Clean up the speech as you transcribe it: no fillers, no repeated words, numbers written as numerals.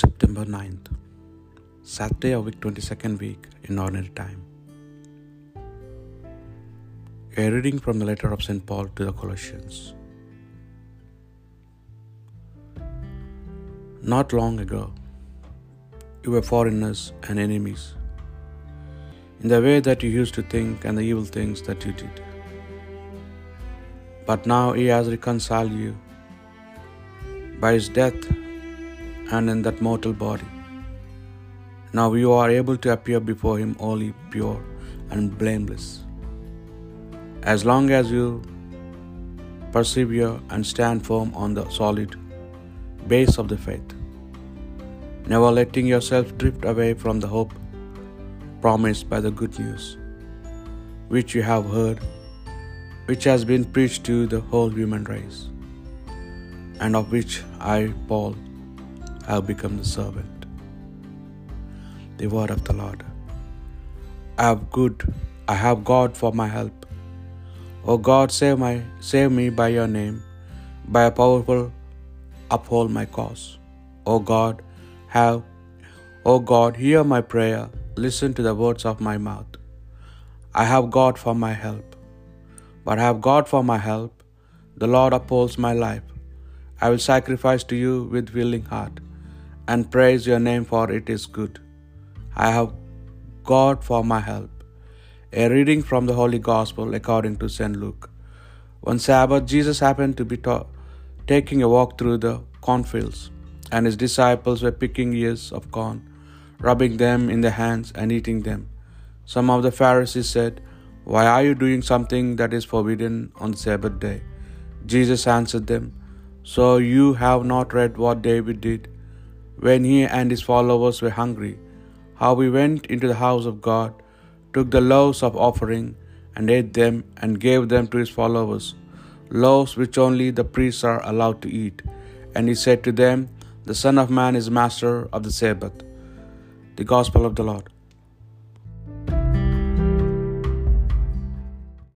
September 9th, Saturday of week 22nd week in ordinary time. A reading from the letter of St. Paul to the Colossians. Not long ago, you were foreigners and enemies in the way that you used to think and the evil things that you did. But now He has reconciled you by His death and in that mortal body. Now you are able to appear before Him holy, pure and blameless. As long as you persevere and stand firm on the solid base of the faith, never letting yourself drift away from the hope promised by the good news, which you have heard, which has been preached to the whole human race, and of which I, Paul, have become the servant. The word of the Lord. I have God for my help. O God, save me by your name, by a powerful uphold my cause. O God, hear my prayer, listen to the words of my mouth. I have God for my help. The Lord upholds my life. I will sacrifice to you with willing heart and praise your name, for it is good. I have God for my help. A reading from the Holy Gospel according to St. Luke. One Sabbath, Jesus happened to be taking a walk through the cornfields, and His disciples were picking ears of corn, rubbing them in their hands and eating them. Some of the Pharisees said, "Why are you doing something that is forbidden on the Sabbath day?" Jesus answered them, "So you have not read what David did when he and his followers were hungry, how he went into the house of God, took the loaves of offering and ate them, and gave them to his followers, loaves which only the priests are allowed to eat. And he said to them, 'The Son of Man is master of the Sabbath.'" The Gospel of the Lord.